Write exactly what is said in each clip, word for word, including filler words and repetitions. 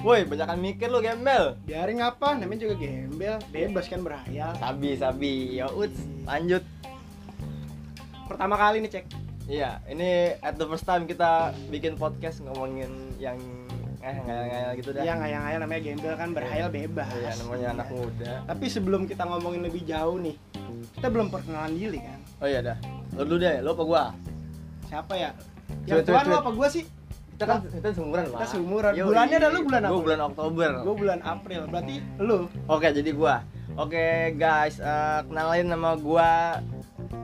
Woi, banyakan mikir lu, gembel. Biarin apa, namanya juga gembel. Bebas kan berhayal. Sabi, sabi. Yo, uts, lanjut. Pertama kali nih, Cek. Iya, ini at the first time kita bikin podcast ngomongin yang ngayal-ngayal gitu dah. Iya, ngayal-ngayal namanya gembel kan, berhayal bebas. Iya, namanya anak muda. Tapi sebelum kita ngomongin lebih jauh nih, kita belum perkenalan diri kan. Oh iya dah. Lu dulu deh, lu apa gua? Siapa ya? Yang tuan lu apa gua sih? Kita kan kita seumuran lah. Kita seumuran. Yoi. Bulannya ada lu bulan apa? Gua bulan Oktober. Gua bulan April. Berarti lu. Oke, jadi gua. Oke, guys, uh, kenalin nama gua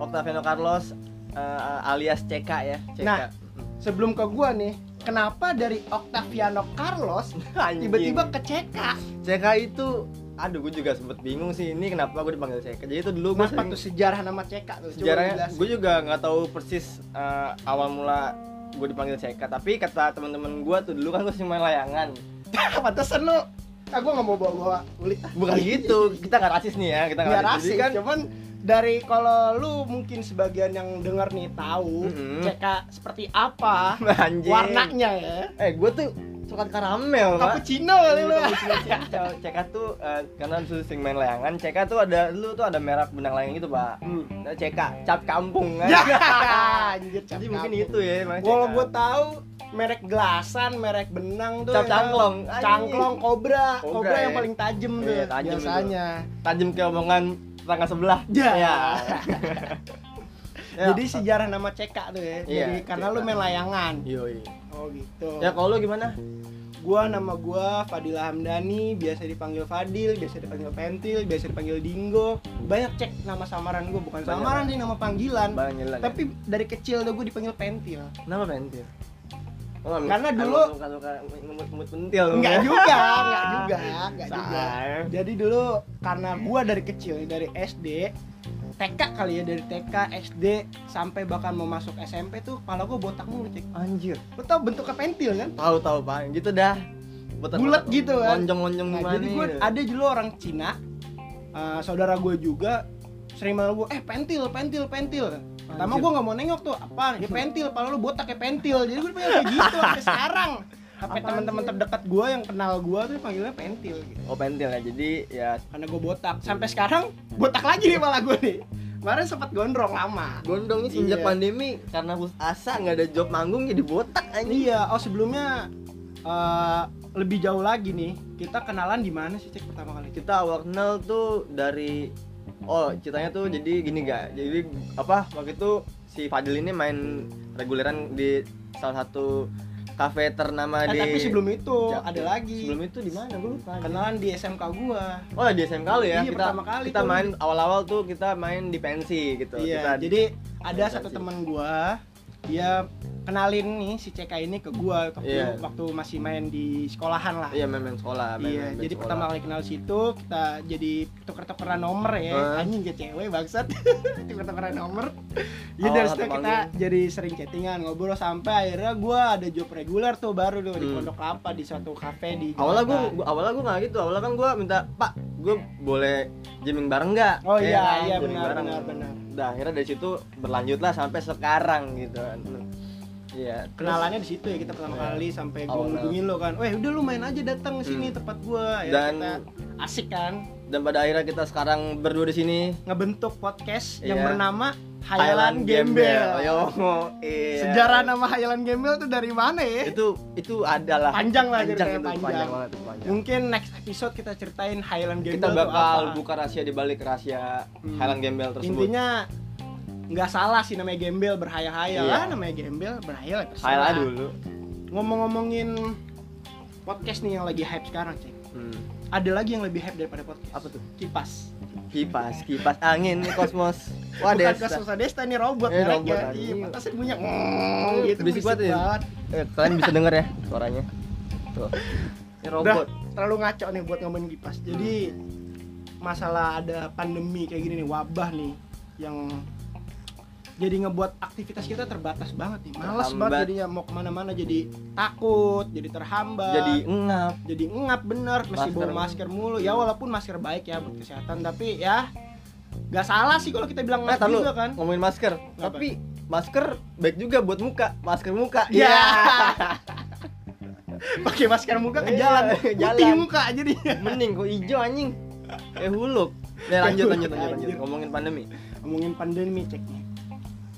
Octaviano Carlos uh, alias Cika ya. Cika. Nah, sebelum ke gua nih, kenapa dari Octaviano Carlos tiba-tiba ke Cika? Cika itu aduh, gue juga sempet bingung sih ini kenapa gue dipanggil Cika. Jadi itu dulu gue sering... sejarah nama Cika tuh. Sejarahnya gue juga nggak tahu persis uh, awal mula gue dipanggil Cika. Tapi kata teman-teman gue tuh dulu kan gue sering main layangan. Pantesan lu. Ah, gue nggak mau bawa-bawa kulit. Bukan gitu. Kita nggak rasis nih ya. Kita nggak rasis. Jadi kan cuman dari kalau lu mungkin sebagian yang denger nih tahu mm-hmm. Cika seperti apa anjing. Warnanya ya. Eh gue tuh coklat karamel, cappuccino kali lu. Cika tuh uh, karena dulu sering main layangan, Cika tuh ada lu tuh ada merek benang layang gitu, Pak. Hmm. Nah, Cika cap kampung kan. Anjir, cap. Jadi kampung. Mungkin itu ya, makanya. Kalau gua tahu merek gelasan, merek benang tuh cap cangklong, ya, cangklong kobra, kobra, kobra yang ya. Paling tajam tuh yeah, tajem biasanya. Tajam ke omongan tetangga sebelah. Ya. Yeah. Jadi sejarah nama Cika tuh ya. Yeah, jadi karena Cika. Lu main layangan. Yoi. Oh gitu. Ya kalau lu gimana? Gua nama gua Fadila Hamdani, biasa dipanggil Fadil, biasa dipanggil Pentil, biasa dipanggil Dingo. Banyak Cek nama samaran gua, bukan banyak samaran sih nama panggilan. Banyak. Tapi dari kecil udah gua dipanggil Pentil. Kenapa Pentil? Oh, karena dulu ngemut pentil. Enggak juga, enggak juga, enggak juga. Jadi dulu karena gua dari kecil dari S D T K kali ya, dari T K, S D, sampai bahkan mau masuk S M P tuh kepala gue botak mulu, Cik. Anjir. Lo tau bentuknya pentil kan? Tahu tahu Pak, gitu dah. Bulat gitu kan? Lonjong-lonjong gimana. Nah, jadi gue ada dulu orang Cina, uh, saudara gue juga sering manggil gue, eh pentil, pentil, pentil. Pertama gue gak mau nengok tuh, apa? Dia pentil, kepala lo botak ya pentil. Jadi gue panggil kayak gitu sampai sekarang. Sampai teman-teman terdekat gue yang kenal gue tuh panggilnya pentil gitu. Oh pentil ya, jadi ya karena gue botak sampai sekarang botak lagi nih malah gue nih. Kemarin sempat gondrong lama. Gondrongnya sejak iya. Pandemi karena putus asa nggak ada job manggung jadi botak aja. Iya. Oh sebelumnya uh, lebih jauh lagi nih kita kenalan di mana sih Cek pertama kali? Kita awal kenal tuh dari oh ceritanya tuh jadi gini gak? Jadi apa waktu itu si Fadil ini main reguleran di salah satu kafe ternama eh, di tapi sebelum itu Jatuh. Ada lagi. Sebelum itu di mana gue lupa. Kenalan di S M K gua. Oh, di S M K lu ya. Iya, kita pertama kali kita tuh. Main awal-awal tuh kita main di pensi gitu. Iya, kita jadi ada pensi. Satu teman gua dia kenalin nih si C K ini ke gua waktu, yeah. waktu masih main di sekolahan lah. Iya, main-main sekolah, main. Iya, main jadi sekolah. Pertama kali kenal situ kita jadi tuker-tukeran nomor ya. Uh. Anjing ya cewek bangsat. Tuker-tukeran nomor. Ya dari situ kita jadi sering chattingan, ngobrol sampai akhirnya gua ada job reguler tuh baru tuh hmm. di Pondok Kelapa di suatu kafe di Jakarta. Awalnya gua, gua awalnya gua enggak gitu. Awalnya kan gua minta, "Pak, gua boleh jamming bareng enggak?" Oh eh, iya, iya benar benar benar. Nah, akhirnya dari situ berlanjutlah sampai sekarang gitu. Iya, kenalannya di situ ya kita pertama yeah. kali sampai gue ngubungin lo kan. Weh, udah lu main aja datang sini hmm. tempat gue ya. Dan kita asik kan. Dan pada akhirnya kita sekarang berdua di sini ngebentuk podcast yeah. yang bernama Khayalan Gembel. Ayo. Yeah. Sejarah nama Khayalan Gembel tuh dari mana ya? Itu itu adalah panjang lah ceritanya, panjang. Panjang banget, panjang. Mungkin next episode kita ceritain Khayalan Gembel. Kita bakal buka rahasia di balik rahasia hmm. Khayalan Gembel tersebut. Intinya nggak salah sih namanya gembel, berhayal-hayal lah, iya. namanya gembel, berhayal ya terserah. Hayal dulu. Ngomong-ngomongin podcast nih yang lagi hype sekarang, Cek. Hmm. Ada lagi yang lebih hype daripada podcast. Apa tuh? Kipas. Kipas, kipas angin nih kosmos. Wah, bukan desa. Kosmos Adesta nih robot. Eh, robot ya. Iya, pantasnya bunyi. Ngong, gitu berisik banget. Eh, kalian bisa denger ya suaranya. Tuh. Ini robot. Udah, terlalu ngaco nih buat ngomongin kipas. Jadi masalah ada pandemi kayak gini nih, wabah nih yang jadi ngebuat aktivitas kita terbatas banget nih. Malas banget jadinya mau kemana-mana jadi takut, jadi terhambat. Jadi ngap, jadi ngap bener. Mesti bawa masker mulu. Ya walaupun masker baik ya buat kesehatan, tapi ya nggak salah sih kalau kita bilang ngap eh, juga kan. Ngomongin masker, ngapa? Tapi masker baik juga buat muka, masker muka. Iya. Yeah. pakai masker muka ke jalan, putih muka jadi mending kok hijau anjing. Eh huluk. Ya lanjut lanjut lanjut lanjut. Ngomongin pandemi. Ngomongin pandemi ceknya.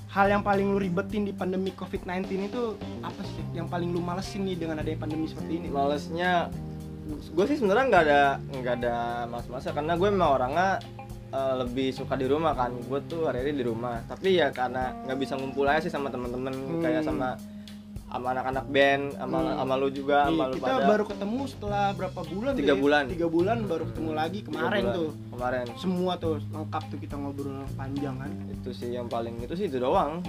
Hal yang paling lu ribetin di pandemi covid sembilan belas itu apa sih? Yang paling lu malesin nih dengan adanya pandemi seperti ini? Malesnya gue sih sebenarnya nggak ada nggak ada masa-masa karena gue memang orangnya uh, lebih suka di rumah kan. Gue tuh hari-hari di rumah. Tapi ya karena nggak bisa ngumpul aja sih sama temen-temen hmm. kayak sama sama anak-anak band, sama sama hmm. lu juga, sama lu pada. Kita baru ketemu setelah berapa bulan? tiga deh? bulan. tiga bulan baru ketemu lagi kemarin tuh. Kemarin. Semua tuh lengkap tuh kita ngobrol panjang kan. Itu sih yang paling itu sih itu doang.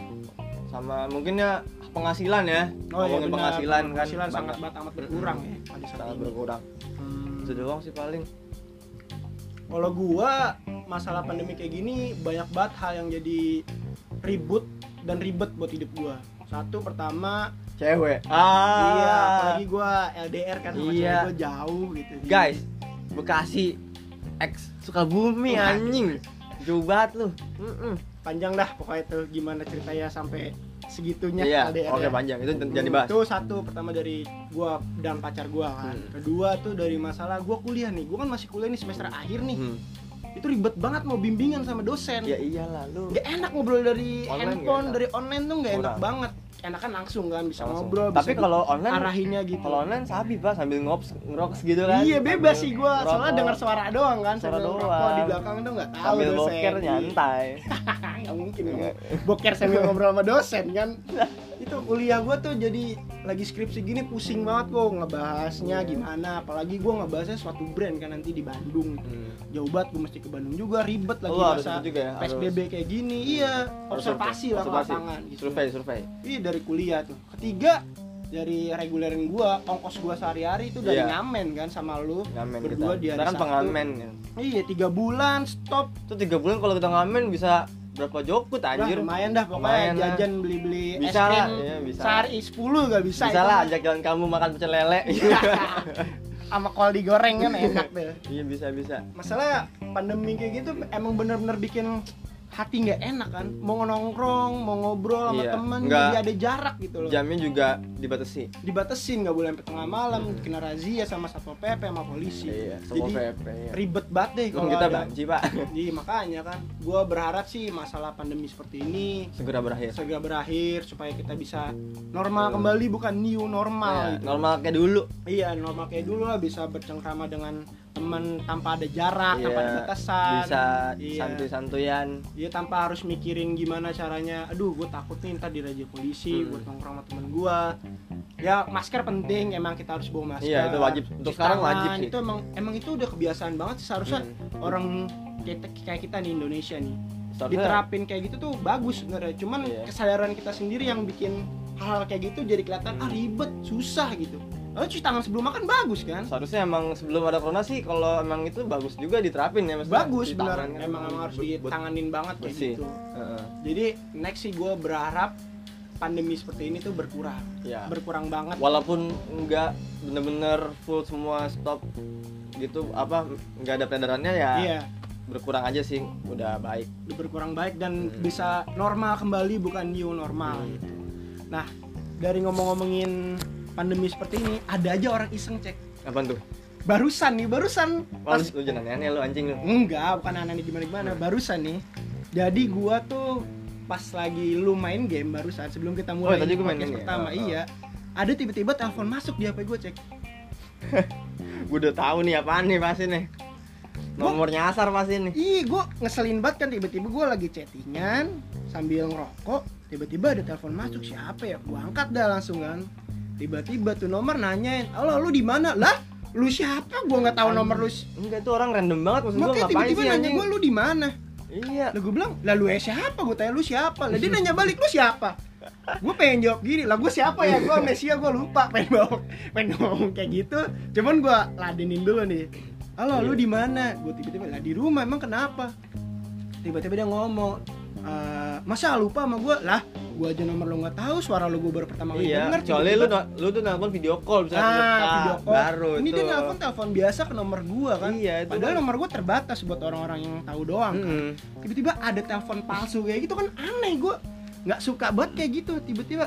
Sama mungkin ya penghasilan ya. Oh, ngomongin ya penghasilan kan. Penghasilan sangat banget amat berkurang hmm. ya pada saat sangat ini. berkurang. Hmm. Itu doang sih paling. Kalau gua masalah pandemi kayak gini banyak banget hal yang jadi ribut dan ribet buat hidup gua. Satu pertama cewek. Ah. Iya, apalagi gue L D R kan sama iya. cewek gue jauh gitu. Guys, Bekasi X Sukabumi oh, anjing. Jauh banget lu. Mm-mm. Panjang dah pokoknya itu gimana ceritanya sampai segitunya iya, L D R. Oke, okay, ya. panjang. Itu jangan dibahas. Itu satu pertama dari gue dan pacar gue kan. Hmm. Kedua tuh dari masalah gue kuliah nih. Gue kan masih kuliah nih semester hmm. akhir nih. Hmm. Itu ribet banget mau bimbingan sama dosen. Ya iyalah lu. Gak enak ngobrol dari online handphone, dari online tuh gak enak banget. Enakan langsung kan bisa langsung. ngobrol. Tapi kalau online arahinnya gitu. Kalau online sabi bah sambil ngops ngeroks gitu kan. Iya bebas sih gua. Soalnya dengar suara doang kan. Suara doang. Ngerokok di belakang tuh enggak tahu sambil dosen. Boker nyantai. Enggak mungkin ya. Boker sambil ngobrol sama dosen kan. Itu kuliah gua tuh jadi lagi skripsi gini pusing banget gua ngebahasnya gimana, apalagi gua ngebahasnya suatu brand kan nanti di Bandung. Hmm. Jauh banget gua mesti ke Bandung juga, ribet lagi oh, masa ya? P S B B kayak gini. Hmm. Iya, observasi, observasi lah lapangan gitu. Survei, survei. Iya dari kuliah tuh. Ketiga, dari regulerin gua, ongkos gua sehari-hari itu dari yeah. ngamen kan sama lu. Ngamen berdua kita. Di hari Sabtu. Kan pengamen ya. Iya, tiga bulan stop. Tuh tiga bulan kalau kita ngamen bisa berapa jokut anjir. Nah, lumayan dah pokoknya lumayan jajan lah. Beli-beli es krim ya, sehari sepuluh gak bisa. Bisa lah ajak jalan kamu makan pecel lele sama kol digoreng kan enak deh. Iya bisa-bisa. Masalah pandemi kayak gitu emang bener-bener bikin hati gak enak kan. Mau nongkrong, mau ngobrol sama iya. temen nggak, jadi ada jarak gitu loh. Jamnya juga dibatasi. Dibatasin gak boleh sampai tengah malam hmm. kena razia sama Satpol P P sama polisi. Iya, jadi P P, iya. ribet banget deh kalau kita banci pak. Iya makanya kan gue berharap sih masalah pandemi seperti ini segera berakhir. Segera berakhir supaya kita bisa normal hmm. kembali, bukan new normal. Iya, gitu. Normal kayak dulu. Iya normal kayak dulu lah, bisa bercengkrama dengan teman tanpa ada jarak, yeah, tanpa ada batasan, bisa yeah. santuy-santuyan. Iya yeah, tanpa harus mikirin gimana caranya. Aduh, gue takut nih ntar dirajia polisi, hmm. buat nongkrong sama temen gue. Ya masker penting, emang kita harus bawa masker. Iya yeah, itu wajib. Untuk sekarang wajib sih. Itu emang emang itu udah kebiasaan banget sih seharusnya hmm. orang kita, kayak kita nih Indonesia nih. Seharusnya diterapin kayak gitu tuh bagus sebenarnya. Cuman yeah. kesadaran kita sendiri yang bikin hal kayak gitu jadi kelihatan hmm. ah ribet, susah gitu. Lalu cuci tangan sebelum makan bagus kan? Seharusnya emang sebelum ada corona sih kalau emang itu bagus juga diterapin ya maksudnya. Bagus benar. Kan emang emang harus ditanganin banget kayak gitu. Uh-huh. Jadi next sih gue berharap pandemi seperti ini tuh berkurang. Yeah. Berkurang banget. Walaupun enggak bener-bener full semua stop gitu apa enggak ada peredarannya ya. Yeah. Berkurang aja sih udah baik. Udah berkurang baik dan hmm. bisa normal kembali bukan new normal hmm. gitu. Nah, dari ngomong-ngomongin pandemi seperti ini, ada aja orang iseng cek. Apaan tuh? Barusan nih, barusan. Wah, lu jangan aneh-aneh lu anjing lu. Enggak, bukan aneh-aneh gimana-gimana. Barusan nih. Jadi gua tuh pas lagi lu main game barusan sebelum kita mulai oh, tadi gua main game pertama, oh, oh. iya. Ada tiba-tiba telepon masuk di H P gua cek. Gua udah tahu nih apaan nih pasti nih. Nomornya asar pasti nih. Ih, gua ngeselin banget kan tiba-tiba gua lagi chattingan sambil ngerokok, tiba-tiba ada telepon masuk siapa ya? Gua angkat dah langsung kan. Tiba-tiba tuh nomor nanyain, "Halo, lu di mana?" Lah, lu siapa? Gua enggak tahu nomor lu. Enggak, itu orang random banget maksud gua, ngapain sih nanya gua lu di mana? Iya. Lah gua bilang, "Lah lu siapa?" Gua tanya lu siapa. Lah dia nanya balik, "Lu siapa?" Gua pengen jawab gini, "Lah gua siapa ya? Gua amnesia, gua lupa." Pengen ngomong, pengen ngomong kayak gitu. Cuman gua ladenin dulu nih. "Halo, lu di mana?" Gua tiba-tiba, "Lah di rumah, emang kenapa?" Tiba-tiba dia ngomong, e, "Masa lupa sama gua?" Lah gue aja nomor lo nggak tahu, suara lo gue baru pertama kali iya, denger. Soalnya lu lu tuh nelfon video call misalnya ah, video call. Baru ini tuh. Dia nelfon telepon biasa ke nomor gue kan. Iya, padahal kan. Nomor gue terbatas buat orang-orang yang tahu doang kan. Mm-hmm. Tiba-tiba ada telepon palsu kayak gitu kan aneh, gue nggak suka banget kayak gitu. Tiba-tiba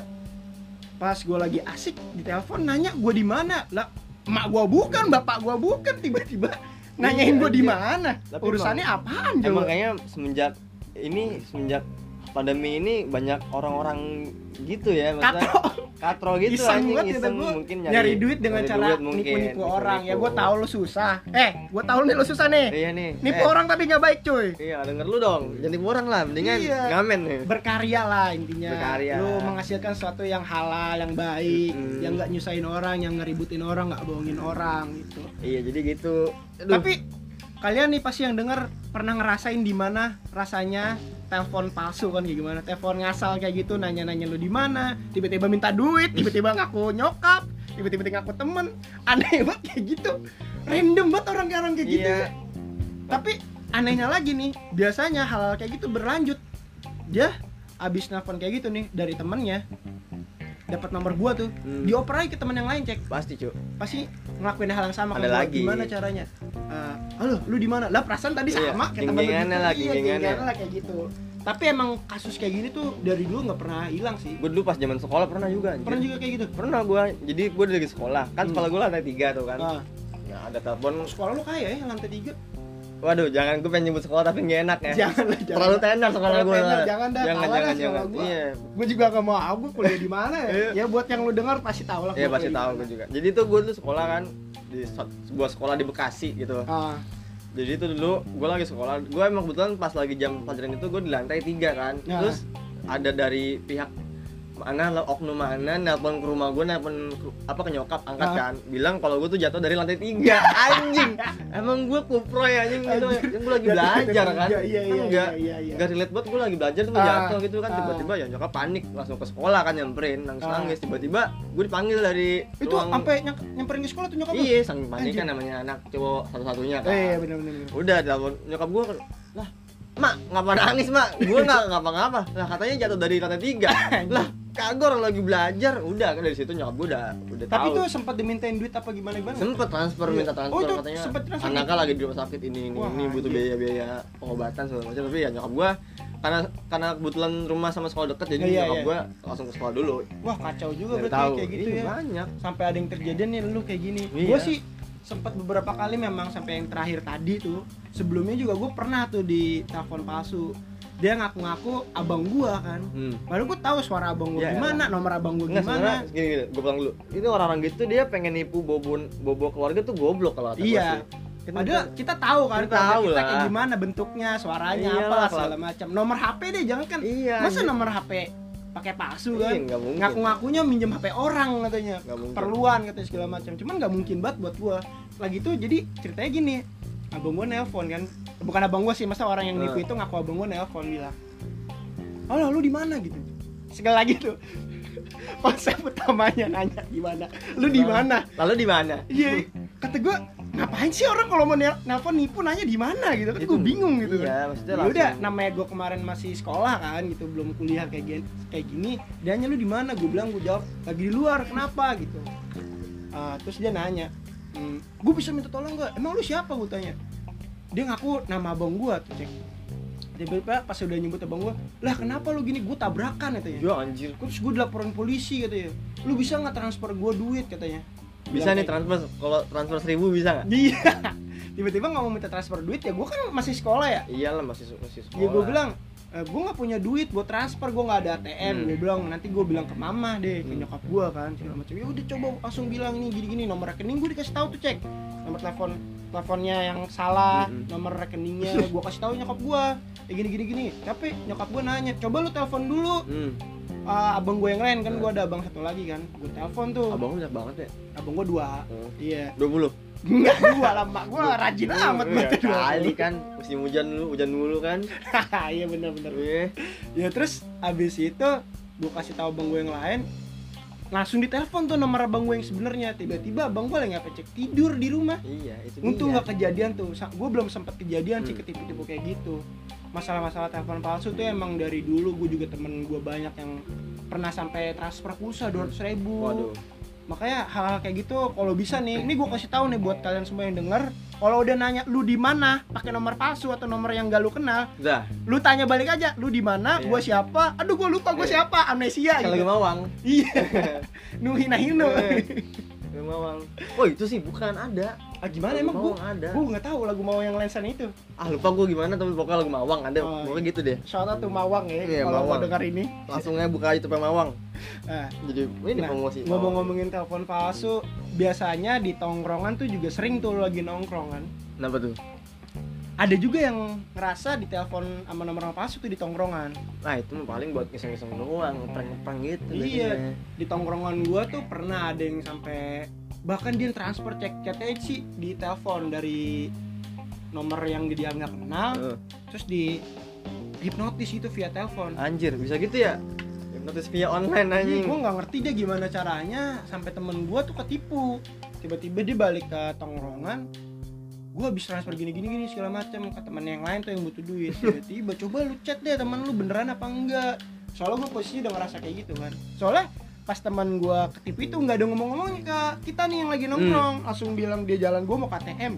Pas gue lagi asik di telepon nanya gue di mana, lah emak gue bukan, bapak gue bukan, tiba-tiba nanyain gue di mana, urusannya apaan coba? Ya, makanya semenjak ini, semenjak pandemi ini banyak orang-orang gitu ya, katro, katro gitu, iseng anjing, iseng ya, mungkin nyari, nyari duit dengan nyari cara nipu-nipu orang. Ya gue tahu lu susah, eh gue tahu nih lu susah nih, iya nih, nipu eh. orang tapi nggak baik cuy. Iya denger lu dong, jangan nipu orang lah, mendingan iya. ngamen nih. Berkarya lah intinya, berkarya. Lu menghasilkan sesuatu yang halal, yang baik, hmm. yang nggak nyusahin orang, yang ngeributin orang, nggak bohongin orang gitu. Iya jadi gitu. Aduh. Tapi kalian nih pasti yang denger pernah ngerasain dimana rasanya telepon palsu kan, kayak gimana, telepon ngasal kayak gitu, nanya-nanya lu di mana, tiba-tiba minta duit, tiba-tiba ngaku nyokap, tiba-tiba ngaku temen, aneh banget kayak gitu, random banget orang-orang kayak gitu. Iya. Tapi anehnya lagi nih, biasanya hal-hal kayak gitu berlanjut, dia abis nelfon kayak gitu nih dari temennya, dapat nomor gua tuh, hmm. dioper ke teman yang lain cek. Pasti cuy. Pasti ngelakuin hal yang sama. Ada lagi. Gimana caranya? Uh, Halo, lu di mana? Lah perasaan tadi iya, sama kayak teman lu. Genggengannya lagi, genggengannya lah kayak gitu. Tapi emang kasus kayak gini tuh dari dulu nggak pernah hilang sih. Gue dulu pas zaman sekolah pernah juga. Pernah juga kayak gitu. Pernah gua. Jadi gua dari sekolah. Kan sekolah gua lantai tiga tuh kan. Nah, nah ada telepon. Sekolah lu kaya ya lantai tiga. Waduh, jangan, gue pengen nyebut sekolah tapi nggak enak ya. Jangan, terlalu tenar sekolah gue. Jangan dah, jangan, jangan, jangan. Gue iya. juga nggak mau aku kuliah di mana ya. Ya buat yang lu dengar pasti tahu lah. Iya pasti tahu gue juga. Jadi tuh gue tuh sekolah kan di sebuah sekolah di Bekasi gitu. Ah. Jadi tuh dulu gue lagi sekolah, gue emang kebetulan pas lagi jam pelajaran itu gue di lantai tiga kan. Ya. Terus ada dari pihak mana lo oknum mana nelpon ke rumah gue, nelpon apa ke nyokap, angkat kan, bilang kalau gue tuh jatuh dari lantai tiga. Anjing emang gue kuproy anjing gitu, gue lagi belajar kan, enggak enggak relate buat gue lagi belajar tuh jatuh gitu kan, tiba-tiba ya nyokap panik langsung ke sekolah kan, nyamperin nangis nangis tiba-tiba gue dipanggil dari itu sampai nyamperin ke sekolah tuh nyokap. Iya saking panik kan, namanya anak cowok satu-satunya kan. Iya benar-benar. Udah telepon nyokap gue lah, mak ngapa nangis mak, gue nggak ngapa-ngapa lah, katanya jatuh dari lantai tiga lah. Kagor lagi belajar, udah kan dari situ nyokap gue udah udah tahu. Tapi tuh sempat dimintain duit apa gimana gimana? Sempet transfer, minta transfer, oh, katanya anaknya lagi di rumah sakit ini ini, wah, ini butuh biaya-biaya pengobatan segala macam. Tapi ya nyokap gue karena karena kebetulan rumah sama sekolah deket, jadi ya, nyokap ya. gue langsung ke sekolah dulu. Wah kacau juga berarti tahu. Kayak gitu. Ih, ya. Banyak. Sampai ada yang terjadian nih lu kayak gini. Iya. Gue sih sempat beberapa kali memang sampai yang terakhir tadi tuh. Sebelumnya juga gue pernah tuh di telepon palsu. Dia ngaku-ngaku abang gua kan, hmm. baru gua tahu suara abang gua ya, gimana, nomor abang gua gimana. Gini gini, gua bilang dulu, itu orang-orang gitu dia pengen nipu bobo bobo keluarga tuh goblok kalau kata iya. gua sih. Padahal kita tahu kan, kita, tahu kita kayak gimana bentuknya, suaranya, apalah segala macam. Nomor H P deh, jangan kan, iya, masa iya. nomor H P pakai palsu kan? Iya, ngaku-ngakunya minjem H P orang katanya, perluan katanya segala macam. Cuman nggak mungkin banget buat gua. Lagi tuh jadi ceritanya gini, abang gua nelpon kan. Bukan abang gue sih, masa orang yang nipu itu ngaku abang gue nelpon bilang, "Halo, lu di mana?" gitu. Sekali lagi tuh. Konsep utamanya nanya di mana. Lu di mana? Lalu di mana? Iya. Kata gue, ngapain sih orang kalau mau nelpon nipu nanya di mana gitu. Kan gue bingung gitu kan. Iya, maksudnya langsung. Udah, namanya gue kemarin masih sekolah kan gitu, belum kuliah kayak gini, kayak gini. Dia nanya lu di mana? Gue bilang gue jawab, "Lagi di luar, kenapa?" gitu. Uh, terus dia nanya, hmm, "Gue bisa minta tolong gak?" "Emang lu siapa?" gue tanya. Dia ngaku nama abang gua tuh cek. Tiba-tiba pas udah nyebut abang gua, "Lah kenapa lu gini?" "Gua tabrakan," katanya. "Ya anjir, terus gua dilaporin polisi," katanya. "Lu bisa nggak transfer gua duit?" katanya. Bisa. Bilang nih transfer, kalau transfer seribu bisa nggak? Iya. Tiba-tiba nggak mau minta transfer duit, ya gua kan masih sekolah ya. Iyalah masih masih sekolah. Ya gua bilang, e, "Gua nggak punya duit buat transfer, gua nggak ada A T M." Hmm. Dia bilang, "Nanti gua bilang ke mama deh, ke nyokap gua kan." Segala macam. Ya udah coba langsung bilang ini gini-gini, nomor rekening gua dikasih tahu tuh cek. Nomor telepon teleponnya yang salah, mm-hmm. nomor rekeningnya gue kasih tahu nyokap gue, ya gini gini gini. Tapi nyokap gue nanya, "Coba lu telepon dulu mm. uh, abang gue yang lain kan, mm. gue ada abang satu lagi kan." Gue telepon tuh. Abang lu banyak banget ya? Abang gue dua. Mm. Iya. Dua puluh? Enggak dua lah, mak gue rajin amat banget. Iya, kali kan musim hujan dulu, hujan mulu kan. Iya benar-benar. Iya. Ya terus abis itu gue kasih tahu abang gue yang lain. Langsung ditelepon tuh nomor abang gue yang sebenarnya. Tiba-tiba abang gue lagi ngapa cek, tidur di rumah. Iya, itu dia. Untung nggak kejadian tuh. Gue belum sempat kejadian hmm. sih ketipu-tipu kayak gitu. Masalah-masalah telepon palsu tuh emang dari dulu. Gue juga temen gue banyak yang pernah sampai transfer pulsa dua ratus ribu. Waduh. Makanya hal-hal kayak gitu kalau bisa nih, ini gue kasih tahu nih buat kalian semua yang denger, kalau udah nanya lu di mana pakai nomor palsu atau nomor yang gak lu kenal, nah, lu tanya balik aja, lu di mana, iya, gue siapa, aduh gue lupa gue iya. siapa, amnesia gitu. Lagi mawang. Iya. Nu hina-hina. Lagu mawang. Oh itu sih bukan ada. Ah gimana lagu emang gue? Gue nggak tahu lagu mawang yang lensan itu. Ah lupa gue gimana, tapi pokoknya lagu mawang ada. Oh, pokoknya gitu deh. Soalnya tuh mawang ya. Iya, kalau mau dengar ini, langsungnya buka YouTube mawang. Nah, jadi ini nah, promosi. Ngomong-ngomongin telepon palsu, biasanya di tongkrongan tuh juga sering tuh lagi nongkrongan. Kenapa tuh? Ada juga yang ngerasa ditelepon sama nomor palsu tuh di tongkrongan. Nah itu paling buat ngiseng-ngiseng doang, ngeprank-ngeprank gitu. Iya, di tongkrongan gua tuh pernah ada yang sampai bahkan dia transfer cek chatnya sih di telepon dari nomor yang dia nggak kenal, uh. terus di hipnotis itu via telepon. Anjir, bisa gitu ya? Hipnotis via online anjing. Gua nggak ngerti dia gimana caranya sampai temen gua tuh ketipu. Tiba-tiba dia balik ke tongkrongan, gue habis transfer gini-gini gini segala macam ke temen yang lain tuh yang butuh duit. Tiba-tiba coba lu chat deh temen lu beneran apa enggak, soalnya gue posisinya udah ngerasa kayak gitu kan. Soalnya pas teman gue ketipu itu nggak ada ngomong-ngomongnya ke kita nih yang lagi nongkrong, hmm. langsung bilang dia jalan gue mau K T M.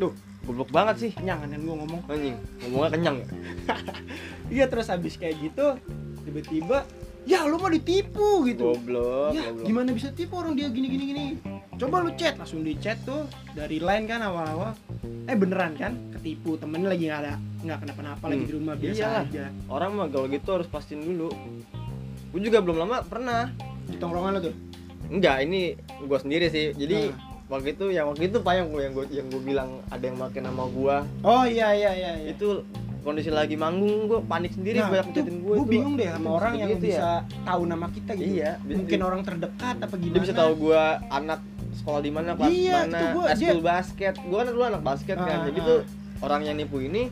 Duh goblok banget sih, kenyang kan gue ngomong, anjing ngomongnya kenyang ya. Iya. Terus habis kayak gitu tiba-tiba ya lu mau ditipu gitu. Goblok ya, goblok. Gimana bisa tipu orang dia gini-gini gini, coba lu chat, langsung di chat tuh dari line kan awal-awal, eh beneran kan ketipu, temennya lagi nggak ada, nggak kenapa-napa, hmm. lagi di rumah biasa iya. aja. Orang mah kalau gitu harus pastiin dulu. Gue juga belum lama pernah di tongkrongan lo tuh. Enggak, ini gue sendiri sih. Jadi nah. waktu itu yang waktu itu pak yang gue yang gue yang gue bilang ada yang makin nama gue. Oh iya iya iya. iya. Itu kondisi lagi manggung, gue panik sendiri, nah, banyak ngejatin gue. Gue bingung deh sama orang yang gitu bisa ya? Tahu nama kita gitu. Iya, mungkin di, orang terdekat apa gimana. Dia bisa tahu gue anak sekolah di mana, kelas iya, mana, eskul basket. Gue kan dulu anak basket ah, kan. Jadi ah. tuh orang yang nipu ini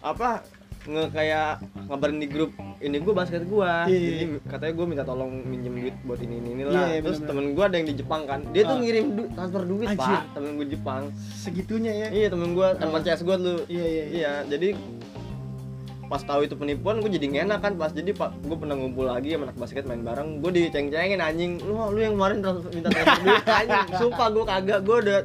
apa nge kayak ngabarin di grup ini gue basket gue. Yeah. Jadi katanya gue minta tolong minjem duit buat ini ini lah. Yeah, terus temen gue ada yang di Jepang kan. Dia tuh ngirim du- transfer duit, Ajir. Pak. Temen gue Jepang. Segitunya ya. Iya, temen gue teman C S gue dulu. Iya iya. Iya, jadi pas tahu itu penipuan gue jadi ngenak kan pas. Jadi pak gue pernah ngumpul lagi sama anak basket main bareng, gue diceng-cengin anjing, lu lu yang kemarin minta transfer duit anjing. Sumpah gue kagak, gue udah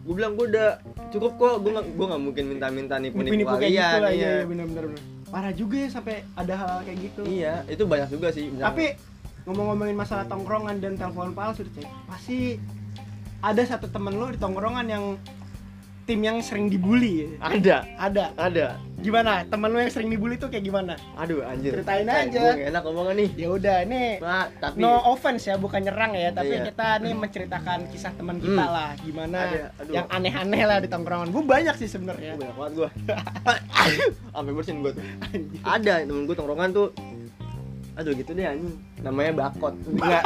gue bilang gue udah cukup kok, gue gue nggak mungkin minta-minta nipu-nipu kalian. Iya benar-benar parah juga ya sampai ada hal kayak gitu. Iya itu banyak juga sih. Tapi ngomong-ngomongin masalah tongkrongan dan telepon palsu, cek pasti ada satu temen lu di tongkrongan yang tim yang sering dibully. Ada, ada, ada. Gimana? Temen lu yang sering dibully tuh kayak gimana? Aduh, anjir. Ceritain aja. Gue gak enak ngomongnya nih. Ya udah, nih. Nah, tapi no offense ya, bukan nyerang ya, tapi iya. kita nih menceritakan kisah teman kita hmm. lah, gimana ada, yang aneh-aneh lah di tongkrongan. Gue banyak sih sebenarnya. Banyak banget gue. Sampai bersin gue tuh. Anjir. Ada temen gue tongkrongan tuh. Aduh gitu deh anjing. Namanya Bakot. Enggak.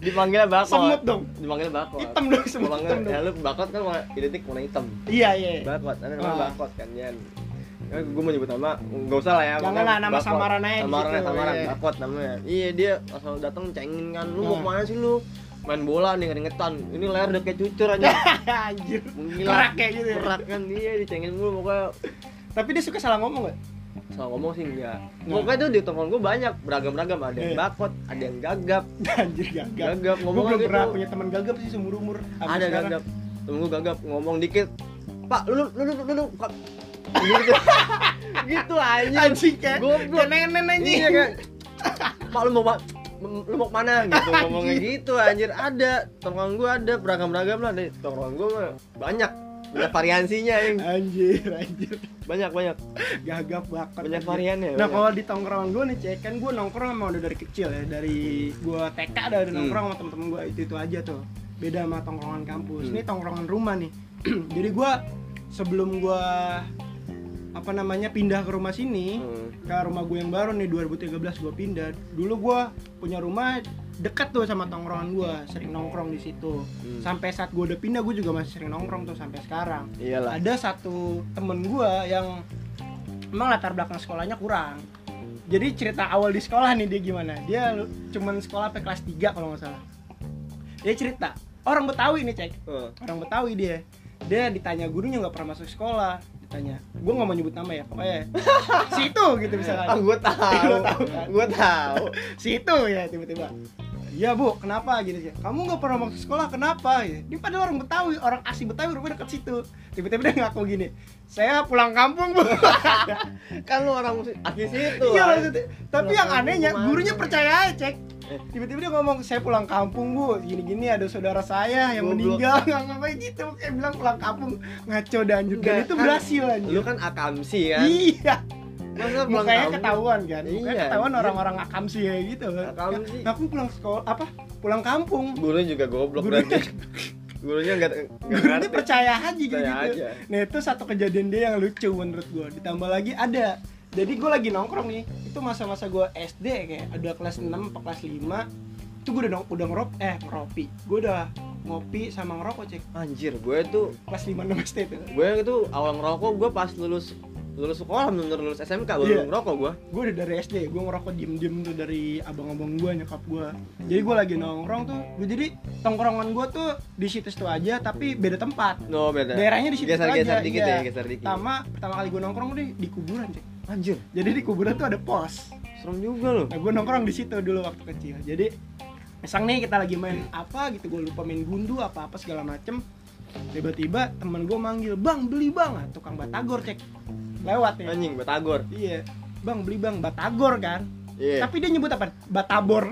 Dipanggilnya Bakot. Semut dong. Dipanggilnya Bakot. Hitam dong semut. Hitam dong. Ya lu Bakot kan identik warna hitam. Iya iya. Bakot. Ada namanya ah. Bakot kan ya. Ya gue mau nyebut nama, enggak usah lah ya. Jangan lah nama Bakot. Samaran aja. Samaran gitu, samaran iya. Bakot namanya. Iya dia asal datang cengin kan. Lu nah. mau kemana sih lu? Main bola nih keringetan. Ini leher udah kayak cucur aja. Anjir. Kerak kayak gitu. Kerak kan dia dicengin mulu pokoknya. Tapi dia suka salah ngomong enggak? Salah ngomong sih enggak. Pokoknya tuh di tongkrongan gue banyak beragam-ragam, ada yang bakot, ada yang gagap. Anjir gagap. Gagap ngomong gitu. Gue belum pernah punya teman gagap sih seumur umur. Ada gagap. Temen gue gagap ngomong dikit. Pak, lu lu lu lu lu. Gitu. Gitu anjir. Anjir kayak goblok nenen anjir. Iya kayak. Pak lu mau lu mau mana gitu ngomongnya gitu anjir. Ada tongkrongan gue ada beragam-ragam lah di tongkrongan gue banyak. Ada variansinya yang anjir anjir banyak banyak gagap bakar banyak variannya. Nah kalau di tongkrongan gue nih cek kan gue nongkrong emang udah dari kecil ya, dari gue T K udah hmm. nongkrong sama temen-temen gue itu itu aja tuh. Beda sama tongkrongan kampus. hmm. Ini tongkrongan rumah nih. Jadi gue sebelum gue apa namanya pindah ke rumah sini, hmm. ke rumah gue yang baru nih dua ribu tiga belas gue pindah. Dulu gue punya rumah dekat tuh sama tongkrongan gue, sering nongkrong di situ. Hmm. Sampai saat gue udah pindah, gue juga masih sering nongkrong tuh sampai sekarang. Iyalah. Ada satu temen gue yang emang latar belakang sekolahnya kurang. Hmm. Jadi cerita awal di sekolah nih dia gimana? Dia cuman sekolah sampai kelas tiga kalau nggak salah. Dia cerita orang Betawi nih cek, uh. orang Betawi dia. Dia ditanya gurunya nggak pernah masuk sekolah. Tanya, gue nggak mau nyebut nama ya, pokoknya si itu gitu misalnya. Ah, gue tahu, gue tahu, kan? Gue tahu, si itu ya tiba-tiba. iya bu, kenapa gini, kamu nggak pernah masuk sekolah kenapa? Ini padahal orang Betawi, orang asli Betawi rumah dekat situ. Tiba-tiba dia ngaku gini, saya pulang kampung bu. Kan lu orang asli situ. Iya, tapi yang anehnya gurunya percaya aja, cek. Tiba-tiba dia ngomong, saya pulang kampung bu, gini-gini ada saudara saya yang Goblok. meninggal. Ngapain gitu, kayak bilang pulang kampung, ngaco dan anjir. Dan itu berhasil anjir. Lu kan akamsi kan? Iya. Mukanya ketahuan kan, mukanya iya, ketahuan iya. orang-orang akamsi ya gitu kan. Akamsi. Nah, aku pulang sekolah, apa? Pulang kampung. Gurunya juga goblok berarti. Gurunya enggak gurunya percaya aja gitu. Aja. Nah, itu satu kejadian dia yang lucu menurut gua. Ditambah lagi ada. Jadi gua lagi nongkrong nih. Itu masa-masa gua S D kayak ada kelas enam atau kelas lima. Itu gua udah udah ngerop eh ngeropi. Gua udah ngopi sama ngerokok, cek. Anjir, gue tuh kelas lima enam S D itu. Gue itu awal ngerokok gua pas lulus lulus sekolah, bener lulus S M K baru yeah. ngerokok gua. Gua udah dari S D, gua ngerokok diem-diem tuh dari abang-abang gua, nyokap gua. Jadi gua lagi nongkrong tuh, gua jadi tongkrongan gua tuh di situ-situ aja tapi beda tempat. No, beda. Daerahnya di situ aja. Geser-geser dikit ya, geser dikit. Pertama, pertama kali gua nongkrong tuh di kuburan, cek. Anjir. Jadi di kuburan tuh ada pos. Serem juga loh. Nah, gua nongkrong di situ dulu waktu kecil. Jadi misang nih kita lagi main apa gitu, gua lupa main gundu apa-apa segala macem. Tiba-tiba temen gua manggil, "Bang, beli bang." Tukang batagor, cek. Lewat ya anjing batagor. Iya. Bang beli bang batagor kan. Yeah. Tapi dia nyebut apa? Batabor.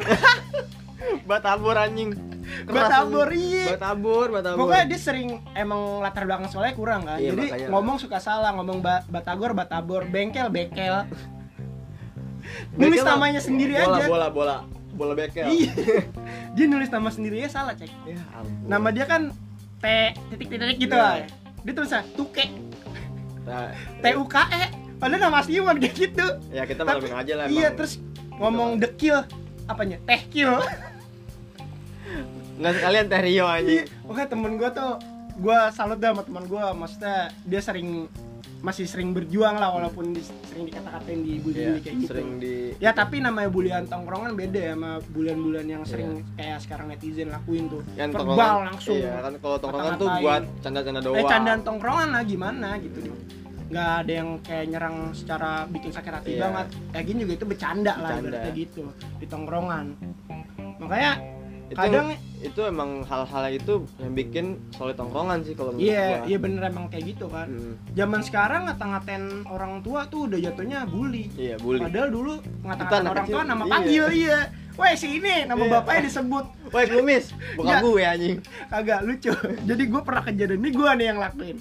Batabor anjing. Keras batabor iya. Batabor, batabor. Pokoknya dia sering emang latar belakang soalnya kurang kan. Yeah, jadi makanya ngomong suka salah, ngomong ba- batagor, batabor, bengkel, bekel. Nulis namanya sendiri bola, aja. Bola, bola, bola bekel. Iya. Dia nulis nama sendirinya salah, cek. Ya ampun. Nama dia kan T titik-titik gitu yeah. lah. Dia tulisnya Tuke. Nah, T U K E padahal nama aslinya bukan kayak gitu. Ya kita malumin aja lah. Iya, emang. Terus ngomong gitu. Dekil apanya? Teh kill. Enggak sekalian teh Rio aja. Oke, temen gue tuh gue salut dah sama teman gue, maksudnya dia sering masih sering berjuang lah walaupun di, sering dikata-katain di bully yeah, kayak gitu. Sering di... Ya tapi namanya bulian tongkrongan beda ya sama bulian-bulian yang sering yeah. kayak sekarang netizen lakuin tuh. Yang verbal langsung. Iya, kan kalau tongkrongan tuh buat canda-canda doang. Eh candaan tongkrongan lah gimana gitu. Enggak ada yang kayak nyerang secara bikin sakit hati yeah. banget. Kayak gini juga itu bercanda, bercanda. lah kayak gitu di tongkrongan. Makanya itu, kadang itu emang hal-hal itu yang bikin solid tongkrongan sih kalau menurut yeah, gua. Iya, yeah, iya bener emang kayak gitu kan. Hmm. Zaman sekarang ngata-ngatain orang tua tuh udah jatuhnya bully. Iya, yeah, bully. Padahal dulu ngata-ngatain orang kecil, tua nama panggil iya. Woi, si ini nama yeah. bapaknya disebut. Woi, Lumis. Bukan gue ya, anjing. Kagak lucu. Jadi gue pernah kejadian ini gue nih yang lakuin.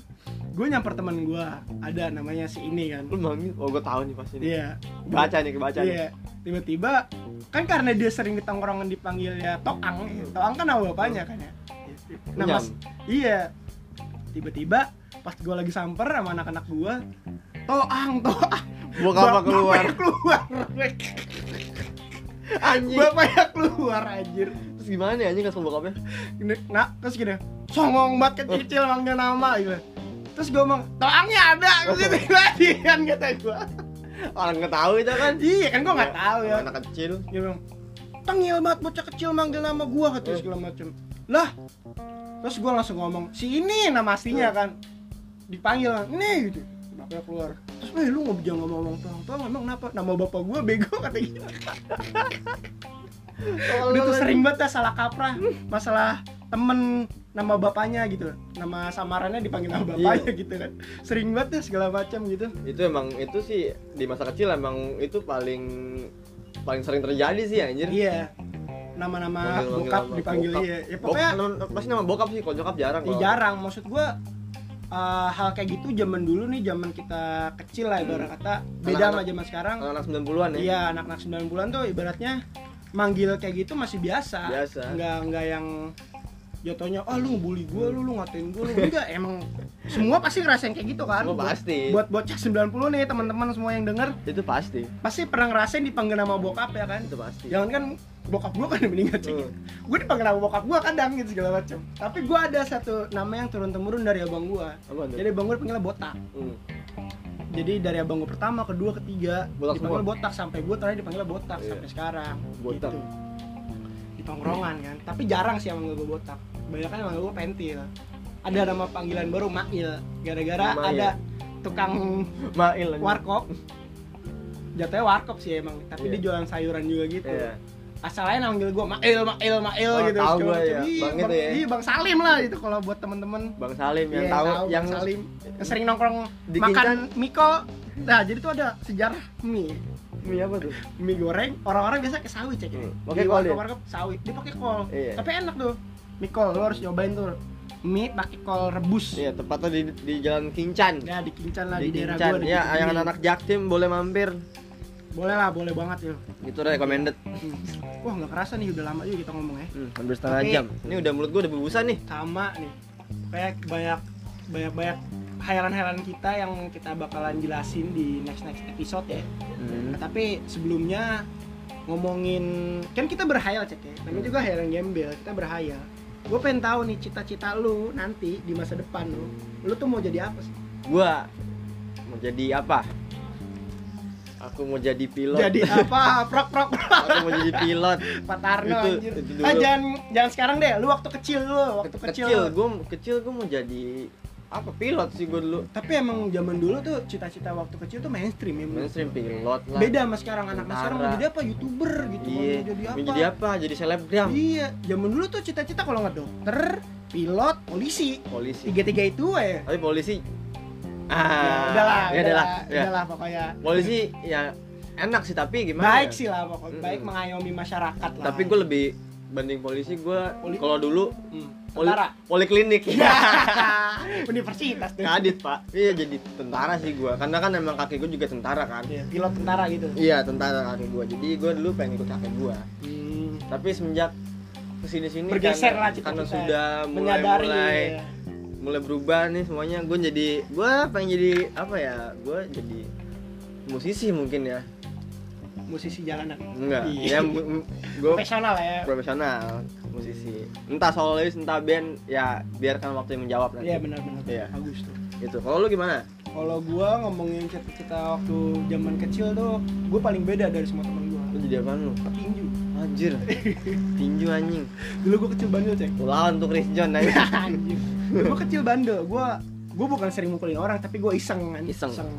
Gue nyamper teman gue, ada namanya si ini kan. Lu manggil? Oh, gue tahu nih pasti nih. Iya. Yeah. Baca nih, kebaca nih. Yeah. Tiba-tiba kan karena dia sering di tongkrongan dipanggil ya Toang, Toang kan nama bapaknya kan ya. Nah, mas, iya. Tiba-tiba pas gue lagi samper sama anak-anak gue, Toang, Toang. Bukan apa keluar. Bapaknya keluar. Anjing. Bapaknya keluar anjir. Terus gimana ya anjing kasih bokapnya? Nah, terus gini. Songong banget kecil manggil nama gitu. Terus gue ngomong, Toangnya ada gitu lagi kan kata gue. Orang nggak tahu itu kan? Iya kan gue nggak tahu ya. Anak kecil. Dia bilang, tengil banget bocah kecil manggil nama gue katanya segala macam. Lah, terus gue langsung ngomong si ini nama aslinya kan dipanggil nih gitu. Bapaknya keluar. Terus, eh lu nggak jangan ngomong tuang-tuang emang kenapa? Nama bapak gue bego katanya gitu. Dia tuh sering banget salah kaprah masalah temen nama bapaknya gitu, nama samarannya dipanggil nama bapaknya yeah. gitu kan, sering banget ya segala macam gitu. Itu emang itu sih di masa kecil emang itu paling paling sering terjadi sih anjir. Iya, nama-nama manggil, bokap manggil, dipanggil bokap. Ya, ya pokoknya bokap, pasti nama bokap sih, kalau nyokap jarang. Iya jarang, maksud gue uh, hal kayak gitu zaman dulu nih, zaman kita kecil lah ibarat hmm. kata beda anak-anak, sama zaman sekarang. Anak-anak sembilan puluhan ya. Iya, anak-anak sembilan puluhan tuh ibaratnya manggil kayak gitu masih biasa. Biasa. Enggak enggak yang jatuhnya, ah lu ngebully gue, lu, lu ngatain gue, lu enggak, emang semua pasti ngerasain kayak gitu kan? Semua pasti. Buat bocah sembilan puluh nih, teman-teman semua yang denger itu pasti. Pasti pernah ngerasain dipanggil nama bokap ya kan? Itu pasti. Jangan kan bokap gue kan meninggal cengit. Hmm. Gue dipanggil nama bokap gue kadang gitu segala macam. Tapi gue ada satu nama yang turun-temurun dari abang gue. Jadi abang gue dipanggilnya botak. Hmm. Jadi dari abang gue pertama, kedua, ketiga botak dipanggil semua. Botak sampai gue terakhir dipanggil botak yeah. sampai sekarang. Botak. Gitu. Di tongkrongan kan, tapi jarang sih yang manggil gue botak. Banyakan yang manggil gue Pentil. Ada nama panggilan baru Mail. Gara-gara Mail. Ada tukang Mail warkop. Jatuhnya warkop sih emang, tapi yeah. dia jualan sayuran juga gitu. Yeah. asalnya manggil gue Mail, Mail, Mail oh, gitu. Tahu gue ya. Bang itu ya. Iya, Bang Salim lah itu kalau buat temen-temen. Bang Salim yang yeah, tahu yang Bang Salim yang sering nongkrong makan Miko. Nah, jadi tuh ada sejarah mie. Mie apa tuh? Mie goreng. Orang-orang biasa ke sawi cek ini. Pakai kol ya. Sawi. Dia pakai kol. Iya. Tapi enak tuh. Mie kol lo harus nyobain tuh. Mie pakai kol rebus. Iya, tempatnya di di Jalan Kincan. Ya, di Kincan lah di, di daerah gua. Iya, yang anak-anak Jaktim boleh mampir. Boleh lah, boleh banget ya. Itu recommended. Wah, nggak kerasa nih udah lama juga kita ngomong ya. Hmm, hampir setengah Tapi, jam. Ini udah mulut gue udah berbusa nih. Sama nih. Kayak banyak banyak banyak khayalan-khayalan kita yang kita bakalan jelasin di next next episode ya. Hmm. Nah, tapi sebelumnya ngomongin kan kita berhayal cek ya. Namanya juga khayalan gembel, kita berhayal. Gue pengen tahu nih cita-cita lu nanti di masa depan lu. Lu tuh mau jadi apa sih? Gua mau jadi apa? Aku mau jadi pilot. Jadi apa? Prok prok. Aku mau jadi pilot. Pak Tarno itu, anjir. Itu ah, jangan jangan sekarang deh. Lu waktu kecil lu, waktu kecil. Kecil gua kecil gua mau jadi apa? Pilot sih gua dulu. Tapi emang zaman dulu tuh cita-cita waktu kecil tuh mainstream ya. Mainstream pilot lah. Beda sama sekarang anak mas sekarang mau jadi apa? YouTuber gitu. Iya. Mau jadi apa? Mau jadi apa? Jadi selebgram. Iya. Zaman dulu tuh cita-cita kalau nggak dokter, pilot, polisi. Polisi. Tiga-tiga itu ya. Tapi polisi Ah, udahlah, ya, udahlah, ya. udahlah pokoknya. Polisi ya enak sih tapi gimana? Baik ya? Sih lah pokoknya, baik mm-hmm. mengayomi masyarakat lah. Tapi gue lebih banding polisi gue Poli- kalau dulu hmm. poli- poliklinik. Universitas. Kadit pak, iya jadi tentara sih gue, karena kan emang kakek gue juga tentara kan. Ya, pilot tentara gitu. Iya tentara kakek gue, jadi gue dulu pengen ikut kakek gue. Hmm. Tapi semenjak kesini-sini bergeser kan, lah cita-cita. Karena sudah mulai-mulai. Mulai, ya. mulai berubah nih semuanya, gue jadi gue pengen jadi apa ya, gue jadi musisi mungkin ya, musisi jalanan enggak ya, mu- gue profesional ya, profesional musisi entah solois entah band ya, biarkan waktu yang menjawab nanti. Iya benar-benar ya. Bagus tuh itu. Kalau lu gimana? Kalau gue ngomongin cita-cita waktu zaman kecil tuh gue paling beda dari semua teman gue. Lu jadi apaan lu? Petinju. Anjir tinju anjing. Dulu gue kecil bandel cek, gue lawan tuh Chris John anjing. Anjir. Gue kecil bandel, gue gue bukan sering mukulin orang tapi gue iseng, iseng iseng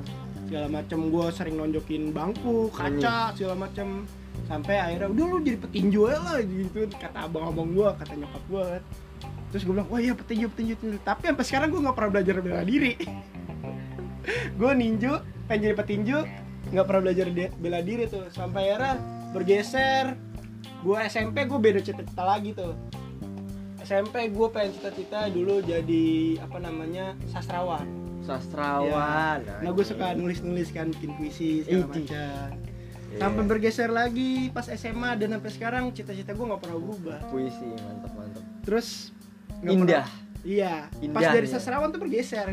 segala macem. Gue sering nonjokin bangku, kaca segala macem sampai akhirnya udah lu jadi petinju aja lah gitu kata abang-abang gue, kata nyokap gue. Terus gue bilang wah iya petinju petinju, petinju. Tapi sampai sekarang gue nggak pernah belajar bela diri. Gue ninju pengen jadi petinju, nggak pernah belajar de- bela diri tuh sampai akhirnya bergeser. Gue S M P gue beda cita-cita lagi tuh. S M P gue pengen cita-cita dulu jadi apa namanya sastrawan. Sastrawan. Ya. Nah gue suka nulis-nulis kan, bikin puisi segala macam. Sampai yeah. bergeser lagi pas S M A dan sampai sekarang cita-cita gue nggak pernah berubah. Puisi mantap mantap. Terus indah. Pernah, iya. Indah, pas dari sastrawan ya. Tuh bergeser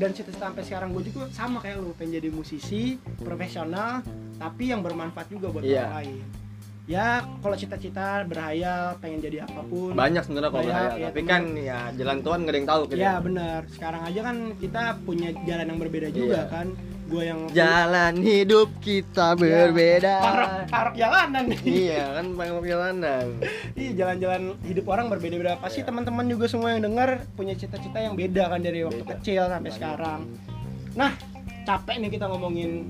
dan cita-cita sampai sekarang gue juga sama kayak lo, pengen jadi musisi hmm. profesional tapi yang bermanfaat juga buat yeah. orang lain. Ya kalau cita-cita berhayal pengen jadi apapun banyak sebenarnya kalau berhayal ya, tapi temen. Kan ya jalan Tuhan gak ada yang tahu gitu ya benar. Sekarang aja kan kita punya jalan yang berbeda juga iya. kan gua yang jalan hidup kita berbeda ya, parok, parok jalanan iya kan parok jalanan. Iya jalan-jalan hidup orang berbeda-beda pasti ya. Teman-teman juga semua yang dengar punya cita-cita yang beda kan dari waktu beda. Kecil sampai banyak. Sekarang nah capek nih kita ngomongin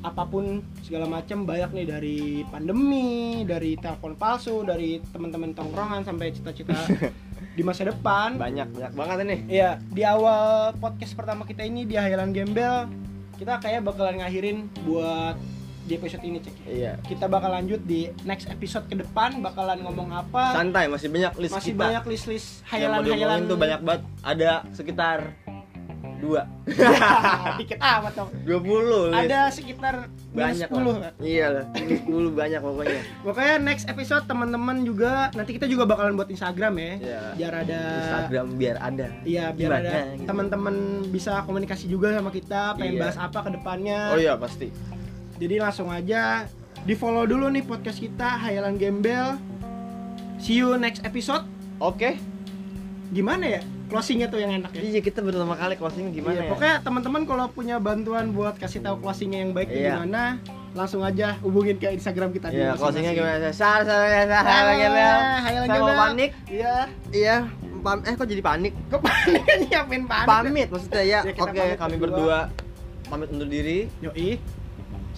apapun segala macam banyak nih, dari pandemi, dari telepon palsu, dari teman-teman tongkrongan sampai cita-cita di masa depan. Banyak, banyak banget ini. Iya, di awal podcast pertama kita ini di Khayalan Gembel, kita kayak bakalan ngakhirin buat di episode ini cek. Iya. Kita bakal lanjut di next episode ke depan bakalan ngomong apa. Santai, masih banyak list masih kita. Masih banyak list-list khayalan-khayalan itu banyak banget. Ada sekitar dua dikit amat dong dua puluh list. Ada sekitar banyak sepuluh iya lah sepuluh banyak pokoknya. Pokoknya next episode teman-teman juga nanti kita juga bakalan buat Instagram ya, ya. biar ada Instagram biar ada iya biar gimana, ada gitu. Teman-teman bisa komunikasi juga sama kita pengen iya. bahas apa ke depannya. Oh iya pasti. Jadi langsung aja di follow dulu nih podcast kita Khayalan Gembel. See you next episode. Oke okay. Gimana ya closingnya tuh yang enak ya? Iya kita pertama kali closing gimana iya, ya? Pokoknya teman-teman kalau punya bantuan buat kasih tahu closingnya yang baik iya. gimana, langsung aja hubungin ke Instagram kita. Iya closingnya gimana? Sar sar sar Khayalan Gembel. Saya mau panik. Iya iya. Eh kok jadi panik? Kok panik kan nyiapin panik? Pamit maksudnya ya. ya Oke okay, kami berdua. berdua pamit undur diri. Yoi.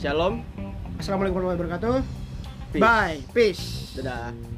Shalom. Assalamualaikum warahmatullahi wabarakatuh. Peace. Bye, peace. Dadah.